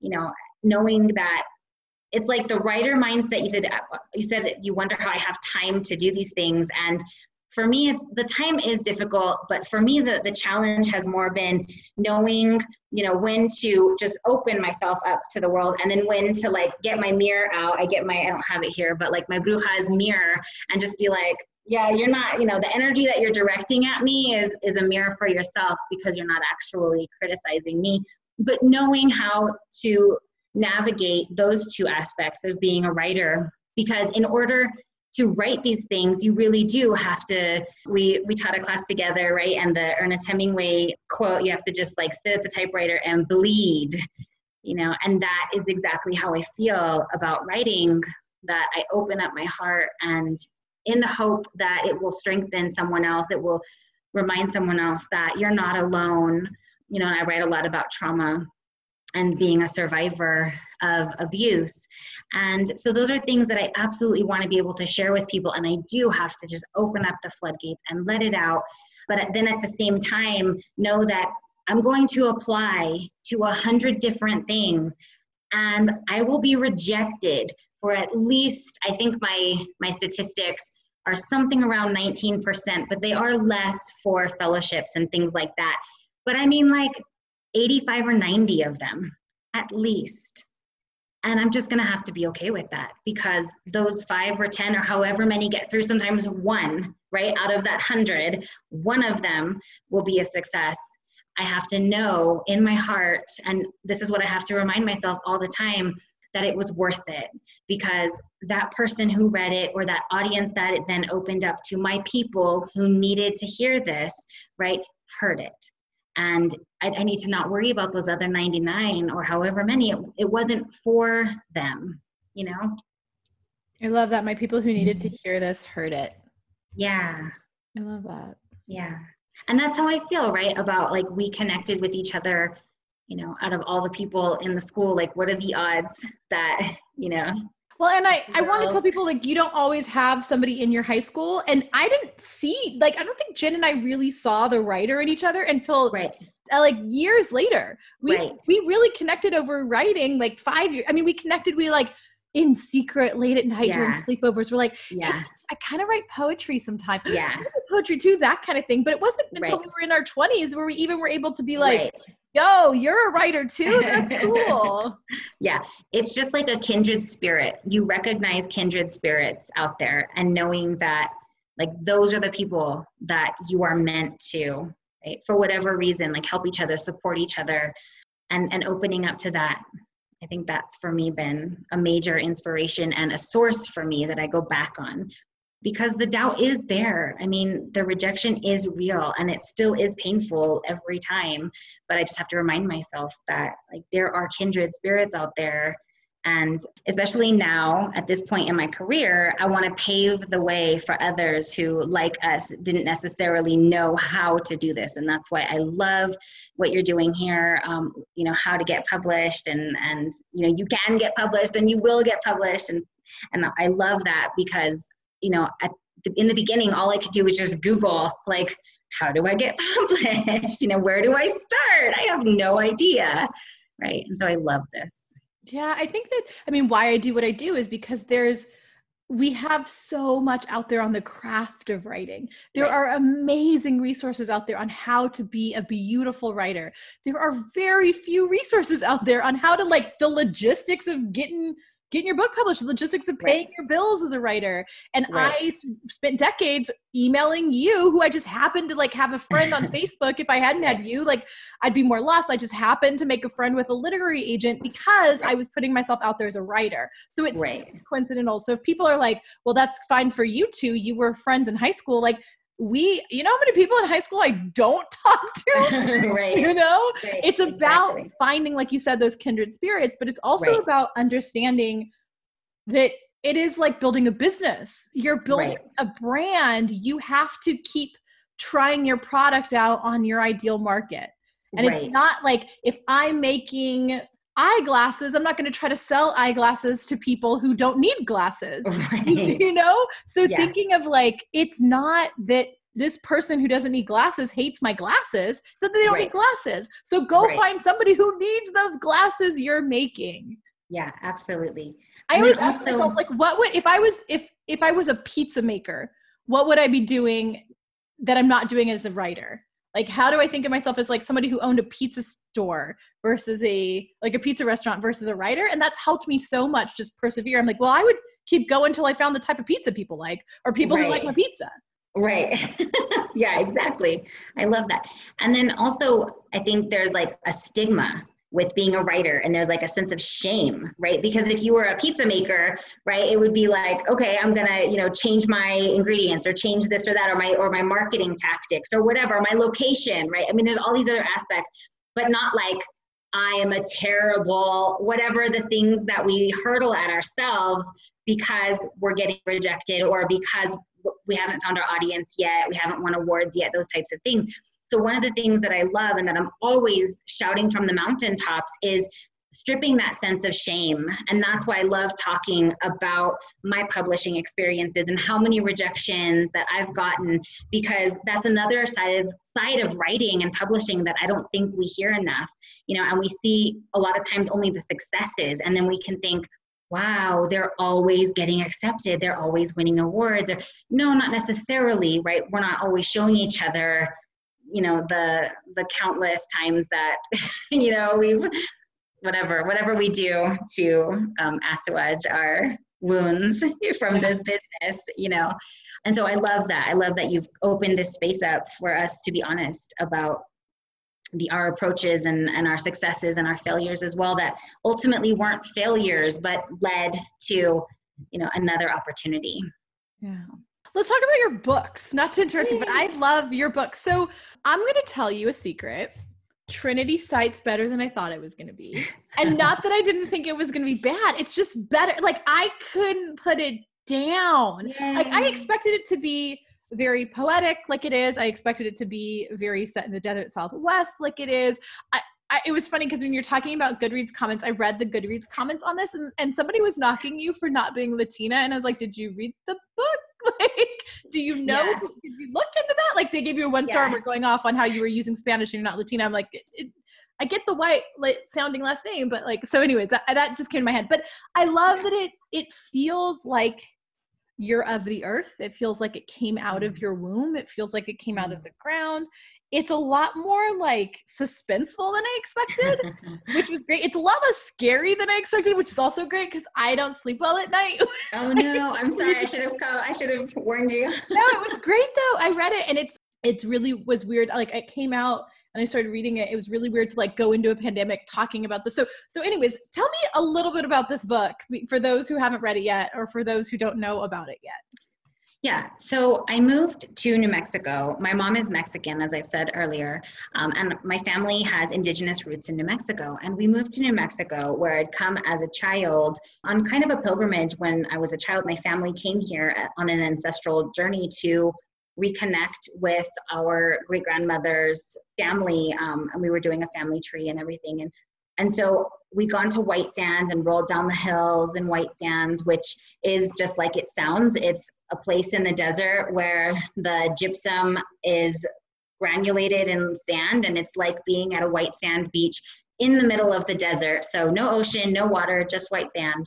knowing that it's like the writer mindset. You said you wonder how I have time to do these things. And for me, it's, the time is difficult, but for me, the challenge has more been knowing, you know, when to just open myself up to the world, and then when to like get my mirror out. I don't have it here, but like my Bruja's mirror, and just be like, yeah, you're not, you know, the energy that you're directing at me is a mirror for yourself, because you're not actually criticizing me. But knowing how to navigate those two aspects of being a writer, because in order to write these things, you really do have to, we taught a class together, right? And the Ernest Hemingway quote, you have to just like sit at the typewriter and bleed, you know, and that is exactly how I feel about writing, that I open up my heart, and in the hope that it will strengthen someone else, it will remind someone else that you're not alone. You know, and I write a lot about trauma and being a survivor of abuse. And so those are things that I absolutely want to be able to share with people. And I do have to just open up the floodgates and let it out. But then at the same time, know that I'm going to apply to 100 different things, and I will be rejected for at least, I think my statistics are something around 19%, but they are less for fellowships and things like that. But I mean, like 85 or 90 of them, at least. And I'm just going to have to be okay with that, because those 5 or 10 or however many get through, sometimes one, right, out of that 100, one of them will be a success. I have to know in my heart, and this is what I have to remind myself all the time, that it was worth it, because that person who read it, or that audience that it then opened up to, my people who needed to hear this, right, heard it. And I need to not worry about those other 99 or however many. It wasn't for them, you know? I love that. My people who needed to hear this heard it. Yeah. I love that. Yeah. And that's how I feel, right? About like, we connected with each other, you know, out of all the people in the school, like what are the odds that, you know? Well, and I want to tell people, like, you don't always have somebody in your high school. And I didn't see, like, I don't think Jen and I really saw the writer in each other until like years later. We really connected over writing, like 5 years. I mean, we connected, we like in secret late at night during sleepovers. We're like, hey, I kind of write poetry sometimes. Yeah. I write poetry too, that kind of thing. But it wasn't until we were in our 20s where we even were able to be like, yo, you're a writer too. That's cool. Yeah. It's just like a kindred spirit. You recognize kindred spirits out there, and knowing that like those are the people that you are meant to, right? For whatever reason, like help each other, support each other, and opening up to that. I think that's for me been a major inspiration and a source for me that I go back on, because the doubt is there. I mean, the rejection is real, and it still is painful every time, but I just have to remind myself that like there are kindred spirits out there. And especially now at this point in my career, I want to pave the way for others who, like us, didn't necessarily know how to do this. And that's why I love what you're doing here. You know, how to get published, and, you know, you can get published and you will get published. And I love that, because, you know, in the beginning, all I could do was just Google, like, how do I get published? You know, where do I start? I have no idea. Right. And so I love this. Yeah. I think that, I mean, why I do what I do is because we have so much out there on the craft of writing. There are amazing resources out there on how to be a beautiful writer. There are very few resources out there on how to, like, the logistics of getting your book published, the logistics of paying your bills as a writer. And I spent decades emailing you, who I just happened to like have a friend on Facebook. If I hadn't had you, like, I'd be more lost. I just happened to make a friend with a literary agent because I was putting myself out there as a writer. So it's coincidental. So if people are like, well, that's fine for you two, you were friends in high school. Like, you know how many people in high school I don't talk to, you know, it's about finding, like you said, those kindred spirits, but it's also about understanding that it is like building a business. You're building a brand. You have to keep trying your product out on your ideal market. And it's not like, if I'm making eyeglasses, I'm not going to try to sell eyeglasses to people who don't need glasses, you know? So thinking of like, it's not that this person who doesn't need glasses hates my glasses, so that they don't need glasses. So go find somebody who needs those glasses you're making. Yeah, absolutely. I always ask myself, like, what would, if I was a pizza maker, what would I be doing that I'm not doing it as a writer. Like, how do I think of myself as like somebody who owned a pizza store versus a pizza restaurant versus a writer? And that's helped me so much just persevere. I'm like, well, I would keep going until I found the type of pizza people like, or people who like my pizza. Right. Yeah, exactly. I love that. And then also, I think there's like a stigma with being a writer, and there's like a sense of shame, right? Because if you were a pizza maker, right, it would be like, okay, I'm gonna, change my ingredients or change this or that, or my marketing tactics or whatever, my location, right? I mean, there's all these other aspects, but not like I am a terrible, whatever the things that we hurdle at ourselves because we're getting rejected or because we haven't found our audience yet, we haven't won awards yet, those types of things. So one of the things that I love and that I'm always shouting from the mountaintops is stripping that sense of shame. And that's why I love talking about my publishing experiences and how many rejections that I've gotten, because that's another side of writing and publishing that I don't think we hear enough, and we see a lot of times only the successes. And then we can think, wow, they're always getting accepted. They're always winning awards. Or, no, not necessarily, right? We're not always showing each other the countless times that, we've, whatever we do to assuage our wounds from this business, And so I love that. I love that you've opened this space up for us to be honest about our approaches and our successes and our failures as well, that ultimately weren't failures, but led to, another opportunity. Yeah. Let's talk about your books, not to interrupt you, but I love your books. So I'm going to tell you a secret. Trinity Site's better than I thought it was going to be. And not that I didn't think it was going to be bad. It's just better. Like, I couldn't put it down. Yay. Like, I expected it to be very poetic like it is. I expected it to be very set in the desert Southwest like it is. It was funny because when you're talking about Goodreads comments, I read the Goodreads comments on this, and somebody was knocking you for not being Latina. And I was like, did you read the book? Like, do you know? Yeah. Did you look into that? Like, they gave you a 1 star and we're going off on how you were using Spanish and you're not Latina. I'm like, I get the white sounding last name, but like, so anyways, that just came to my head. But I love that it feels like you're of the earth. It feels like it came out of your womb. It feels like it came out of the ground. It's a lot more like suspenseful than I expected, which was great. It's a lot less scary than I expected, which is also great because I don't sleep well at night. Oh no, I'm sorry. I should have warned you. No, it was great though. I read it and it's really was weird. Like, it came out and I started reading it. It was really weird to like go into a pandemic talking about this. So anyways, tell me a little bit about this book for those who haven't read it yet, or for those who don't know about it yet. Yeah, so I moved to New Mexico. My mom is Mexican, as I've said earlier, and my family has indigenous roots in New Mexico. And we moved to New Mexico, where I'd come as a child on kind of a pilgrimage. When I was a child, my family came here on an ancestral journey to reconnect with our great-grandmother's family, and we were doing a family tree and everything. And so we'd gone to White Sands and rolled down the hills in White Sands, which is just like it sounds. It's a place in the desert where the gypsum is granulated in sand, and it's like being at a white sand beach in the middle of the desert. So no ocean, no water, just white sand.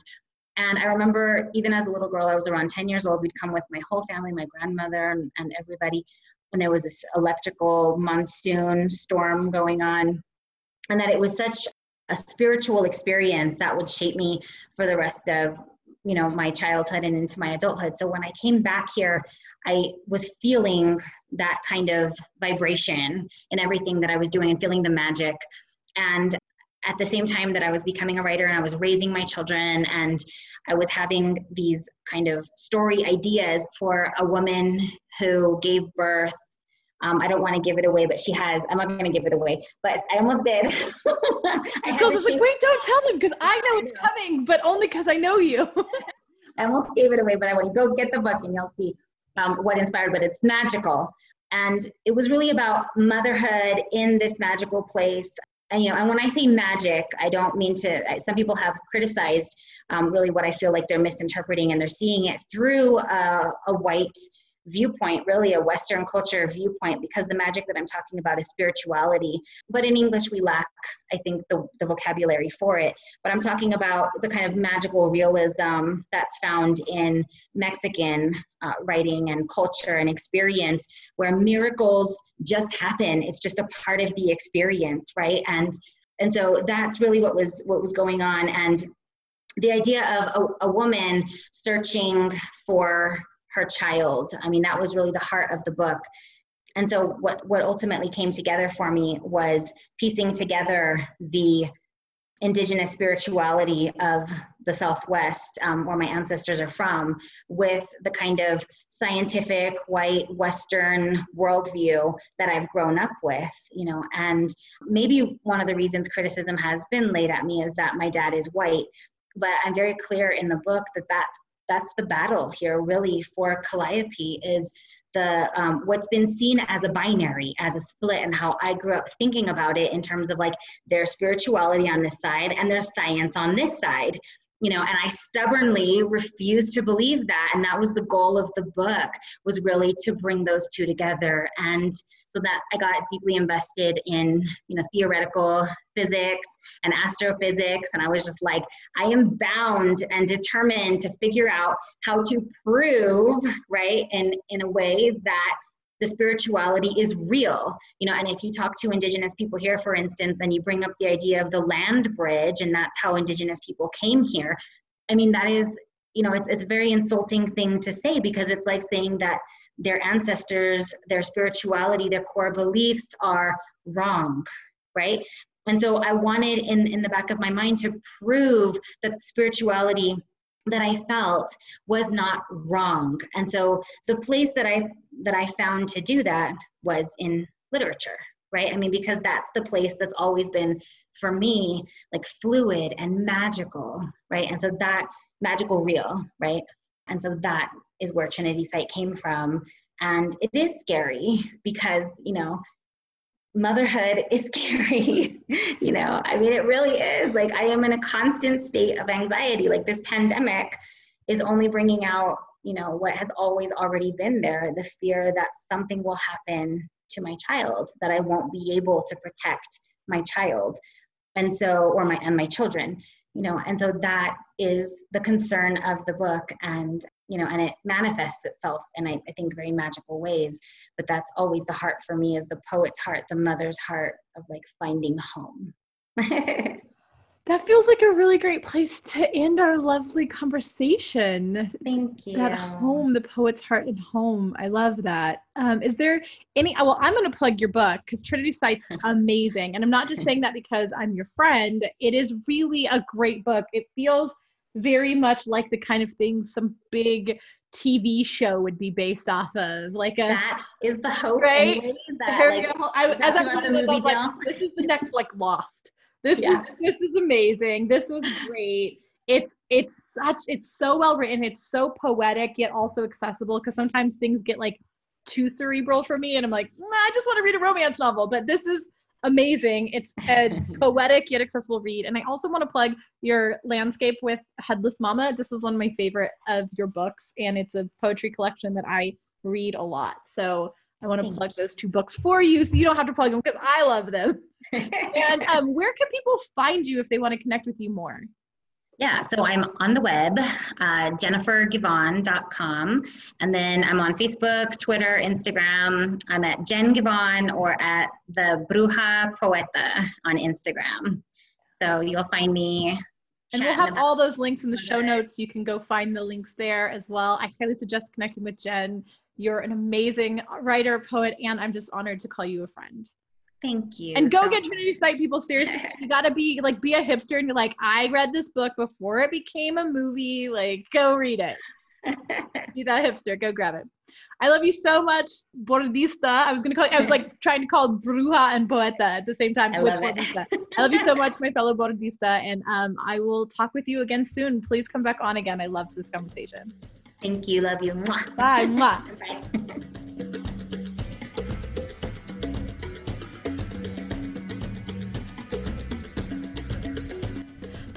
And I remember even as a little girl, I was around 10 years old, we'd come with my whole family, my grandmother and everybody, when there was this electrical monsoon storm going on, and that it was such a spiritual experience that would shape me for the rest of, my childhood and into my adulthood. So when I came back here, I was feeling that kind of vibration in everything that I was doing and feeling the magic. And at the same time that I was becoming a writer and I was raising my children and I was having these kind of story ideas for a woman who gave birth. I don't want to give it away, but I'm not going to give it away, but I almost did. Wait, don't tell them because I know it's coming, but only because I know you. I almost gave it away, but I went, go get the book and you'll see what inspired, but it's magical. And it was really about motherhood in this magical place. And, and when I say magic, I don't mean to, some people have criticized really what I feel like they're misinterpreting, and they're seeing it through a white viewpoint, really a Western culture viewpoint, because the magic that I'm talking about is spirituality. But in English, we lack, I think, the vocabulary for it. But I'm talking about the kind of magical realism that's found in Mexican writing and culture and experience, where miracles just happen. It's just a part of the experience, right? And so that's really what was going on. And the idea of a woman searching for her child, I mean, that was really the heart of the book. And so what ultimately came together for me was piecing together the indigenous spirituality of the Southwest, where my ancestors are from, with the kind of scientific, white, Western worldview that I've grown up with, you know. And maybe one of the reasons criticism has been laid at me is that my dad is white, but I'm very clear in the book that that's the battle here, really, for Calliope, is the what's been seen as a binary, as a split, and how I grew up thinking about it in terms of like there's spirituality on this side and there's science on this side, you know. And I stubbornly refused to believe that, and that was the goal of the book, was really to bring those two together. And so that I got deeply invested in, you know, theoretical physics and astrophysics, and I was just like, I am bound and determined to figure out how to prove, right, in a way that the spirituality is real, you know. And if you talk to indigenous people here, for instance, and you bring up the idea of the land bridge, and that's how indigenous people came here, I mean, that is, you know, it's a very insulting thing to say, because it's like saying that their ancestors, their spirituality, their core beliefs are wrong, right? And so I wanted in the back of my mind to prove that spirituality that I felt was not wrong. And so the place that I found to do that was in literature, right? I mean, because that's the place that's always been, for me, like fluid and magical, right? And so that magical real, right? And so that is where Trinity Site came from. And it is scary because, you know, motherhood is scary, you know, I mean, it really is. Like, I am in a constant state of anxiety. Like, this pandemic is only bringing out, you know, what has always already been there, the fear that something will happen to my child, that I won't be able to protect my child, and so, or my children, you know. And so that is the concern of the book, and, you know, and it manifests itself in, I think, very magical ways. But that's always the heart for me, is the poet's heart, the mother's heart of like finding home. That feels like a really great place to end our lovely conversation. Thank you. That home, the poet's heart and home. I love that. Is there any, well, I'm going to plug your book, because Trinity Site's amazing. And I'm not just saying that because I'm your friend. It is really a great book. It feels very much like the kind of things some big TV show would be based off of, like a, that is the hope, right? This is the next, like, Lost. This is amazing. This was great. It's so well written. It's so poetic, yet also accessible, because sometimes things get like too cerebral for me, and I'm like, I just want to read a romance novel. But this is amazing. It's a poetic yet accessible read. And I also want to plug your Landscape with Headless Mama. This is one of my favorite of your books, and it's a poetry collection that I read a lot. So I want to plug those two books for you, so you don't have to plug them, because I love them. And where can people find you if they want to connect with you more? Yeah, so I'm on the web, JenniferGivhan.com. And then I'm on Facebook, Twitter, Instagram. I'm at Jen Givhan, or at the Bruja Poeta on Instagram. So you'll find me. And we'll have all those links in the show notes. You can go find the links there as well. I highly suggest connecting with Jen. You're an amazing writer, poet, and I'm just honored to call you a friend. Thank you. And go get Trinity Site, people. Seriously, you gotta be a hipster and you're like, I read this book before it became a movie. Like, go read it. Be that hipster. Go grab it. I love you so much, Bordista. I was like trying to call Bruja and Poeta at the same time. I love you so much, my fellow Bordista. And I will talk with you again soon. Please come back on again. I loved this conversation. Thank you. Love you. Mwah. Bye. Mwah. Bye.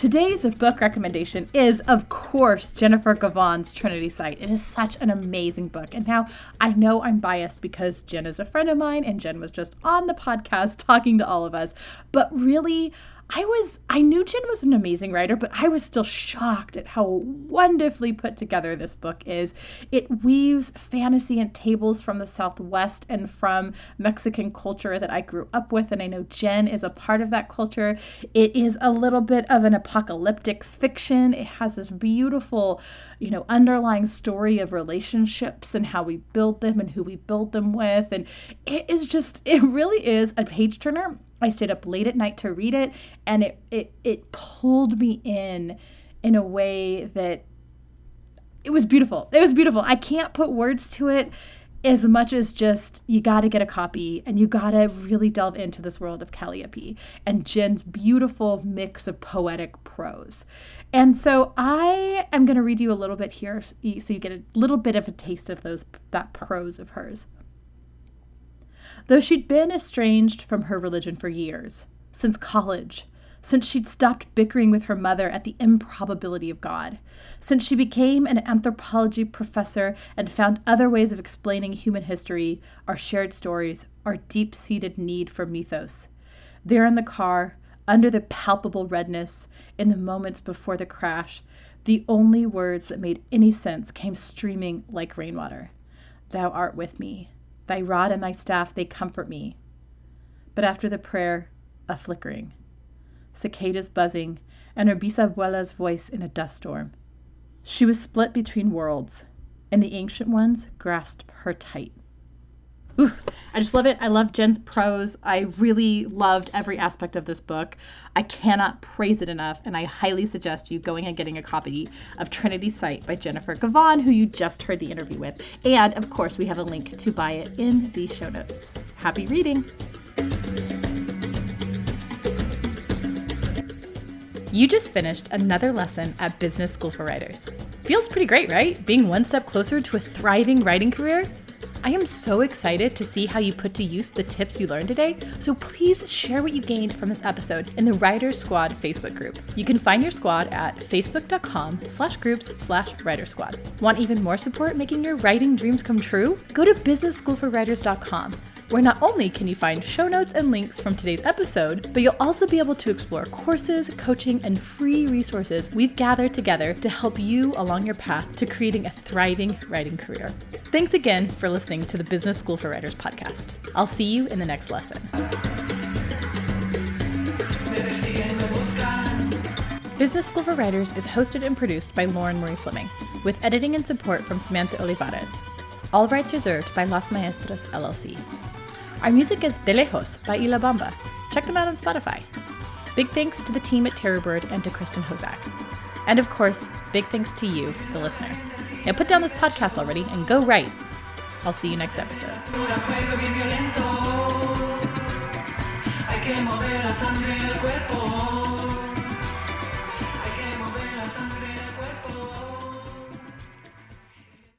Today's book recommendation is, of course, Jennifer Givhan's Trinity Site. It is such an amazing book. And now I know I'm biased because Jen is a friend of mine and Jen was just on the podcast talking to all of us. But really, I knew Jen was an amazing writer, but I was still shocked at how wonderfully put together this book is. It weaves fantasy and tables from the Southwest and from Mexican culture that I grew up with, and I know Jen is a part of that culture. It is a little bit of an apocalyptic fiction. It has this beautiful, underlying story of relationships and how we build them and who we build them with, and it really is a page turner. I stayed up late at night to read it, and it pulled me in a way that it was beautiful. It was beautiful. I can't put words to it as much as just you got to get a copy and you got to really delve into this world of Calliope and Jen's beautiful mix of poetic prose. And so I am going to read you a little bit here so you get a little bit of a taste of that prose of hers. Though she'd been estranged from her religion for years, since college, since she'd stopped bickering with her mother at the improbability of God, since she became an anthropology professor and found other ways of explaining human history, our shared stories, our deep-seated need for mythos. There in the car, under the palpable redness, in the moments before the crash, the only words that made any sense came streaming like rainwater. Thou art with me. Thy rod and thy staff, they comfort me. But after the prayer, a flickering. Cicadas buzzing, and her bisabuela's voice in a dust storm. She was split between worlds, and the ancient ones grasped her tight. Ooh, I just love it. I love Jen's prose. I really loved every aspect of this book. I cannot praise it enough, and I highly suggest you going and getting a copy of Trinity Site by Jennifer Givhan, who you just heard the interview with. And, of course, we have a link to buy it in the show notes. Happy reading. You just finished another lesson at Business School for Writers. Feels pretty great, right? Being one step closer to a thriving writing career? I am so excited to see how you put to use the tips you learned today, so please share what you gained from this episode in the Writers Squad Facebook group. You can find your squad at facebook.com/groups/Writers Squad. Want even more support making your writing dreams come true? Go to businessschoolforwriters.com, where not only can you find show notes and links from today's episode, but you'll also be able to explore courses, coaching, and free resources we've gathered together to help you along your path to creating a thriving writing career. Thanks again for listening to the Business School for Writers podcast. I'll see you in the next lesson. Business School for Writers is hosted and produced by Lauren Marie Fleming, with editing and support from Samantha Olivares. All rights reserved by Las Maestras, LLC. Our music is De Lejos by Y La Bamba. Check them out on Spotify. Big thanks to the team at Terrorbird and to Kristen Hozak. And of course, big thanks to you, the listener. Now put down this podcast already and go write. I'll see you next episode.